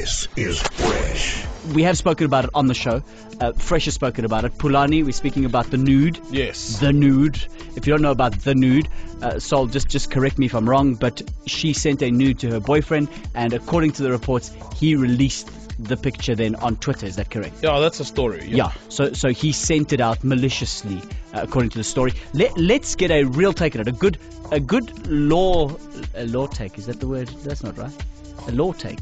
This is Fresh. We have spoken about it on the show. Fresh has spoken about it. Phulane, we're speaking about the nude. Yes. The nude. If you don't know about the nude, Sol, just correct me if I'm wrong, but she sent a nude to her boyfriend, and according to the reports, he released the picture then on Twitter. Is that correct? Yeah, that's a story. Yeah. So he sent it out maliciously, according to the story. Let's get a real take at it. A good law take. Is that the word? That's not right. A law take.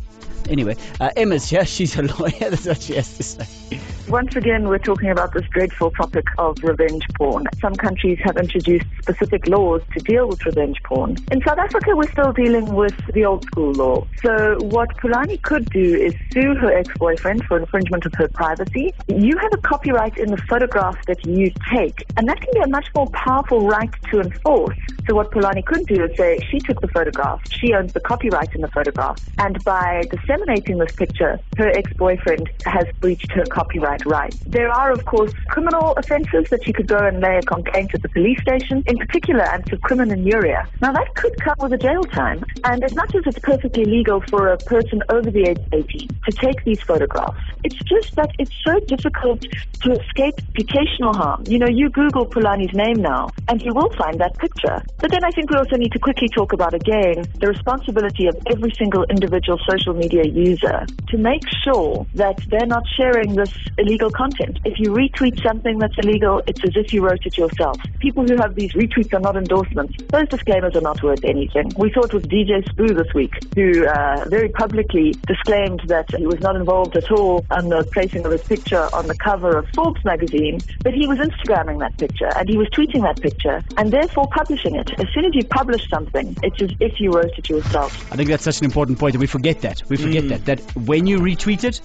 Anyway, Emma's here. She's a lawyer. That's what she has to say. Once again, we're talking about this dreadful topic of revenge porn. Some countries have introduced specific laws to deal with revenge porn. In South Africa, we're still dealing with the old school law. So what Phulane could do is sue her ex-boyfriend for infringement of her privacy. You have a copyright in the photograph that you take, and that can be a much more powerful right to enforce. So what Phulane could do is say, she took the photograph, she owns the copyright in the photograph, and by disseminating this picture, her ex-boyfriend has breached her copyright rights. There are, of course, criminal offences that she could go and lay a complaint at the police station, in particular anti-criminuria. Now, that could come with a jail time, and as much as it's perfectly legal for a person over the age of 18 to take these photographs, it's just that it's so difficult to escape reputational harm. You know, you Google Phulane's name now, and you will find that picture. But then I think we also need to quickly talk about, again, the responsibility of every single individual social media user to make sure that they're not sharing this illegal content. If you retweet something that's illegal, it's as if you wrote it yourself. People who have these retweets are not endorsements. Those disclaimers are not worth anything. We saw it with DJ Spoo this week, who very publicly disclaimed that he was not involved at all on the placing of his picture on the cover of Forbes magazine, but he was Instagramming that picture, and he was tweeting that picture, and therefore publishing it. As soon as you publish something, it's as if you wrote it yourself. I think that's such an important point. We forget that. We forget that when you retweet it,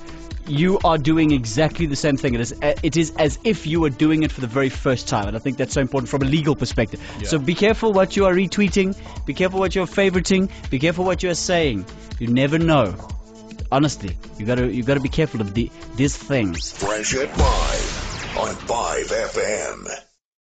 you are doing exactly the same thing. It is as if you were doing it for the very first time, and I think that's so important from a legal perspective. Yeah. So be careful what you are retweeting, be careful what you're favoriting, be careful what you're saying. You never know. Honestly, you got to be careful of these things. Fresh at 5 on 5FM.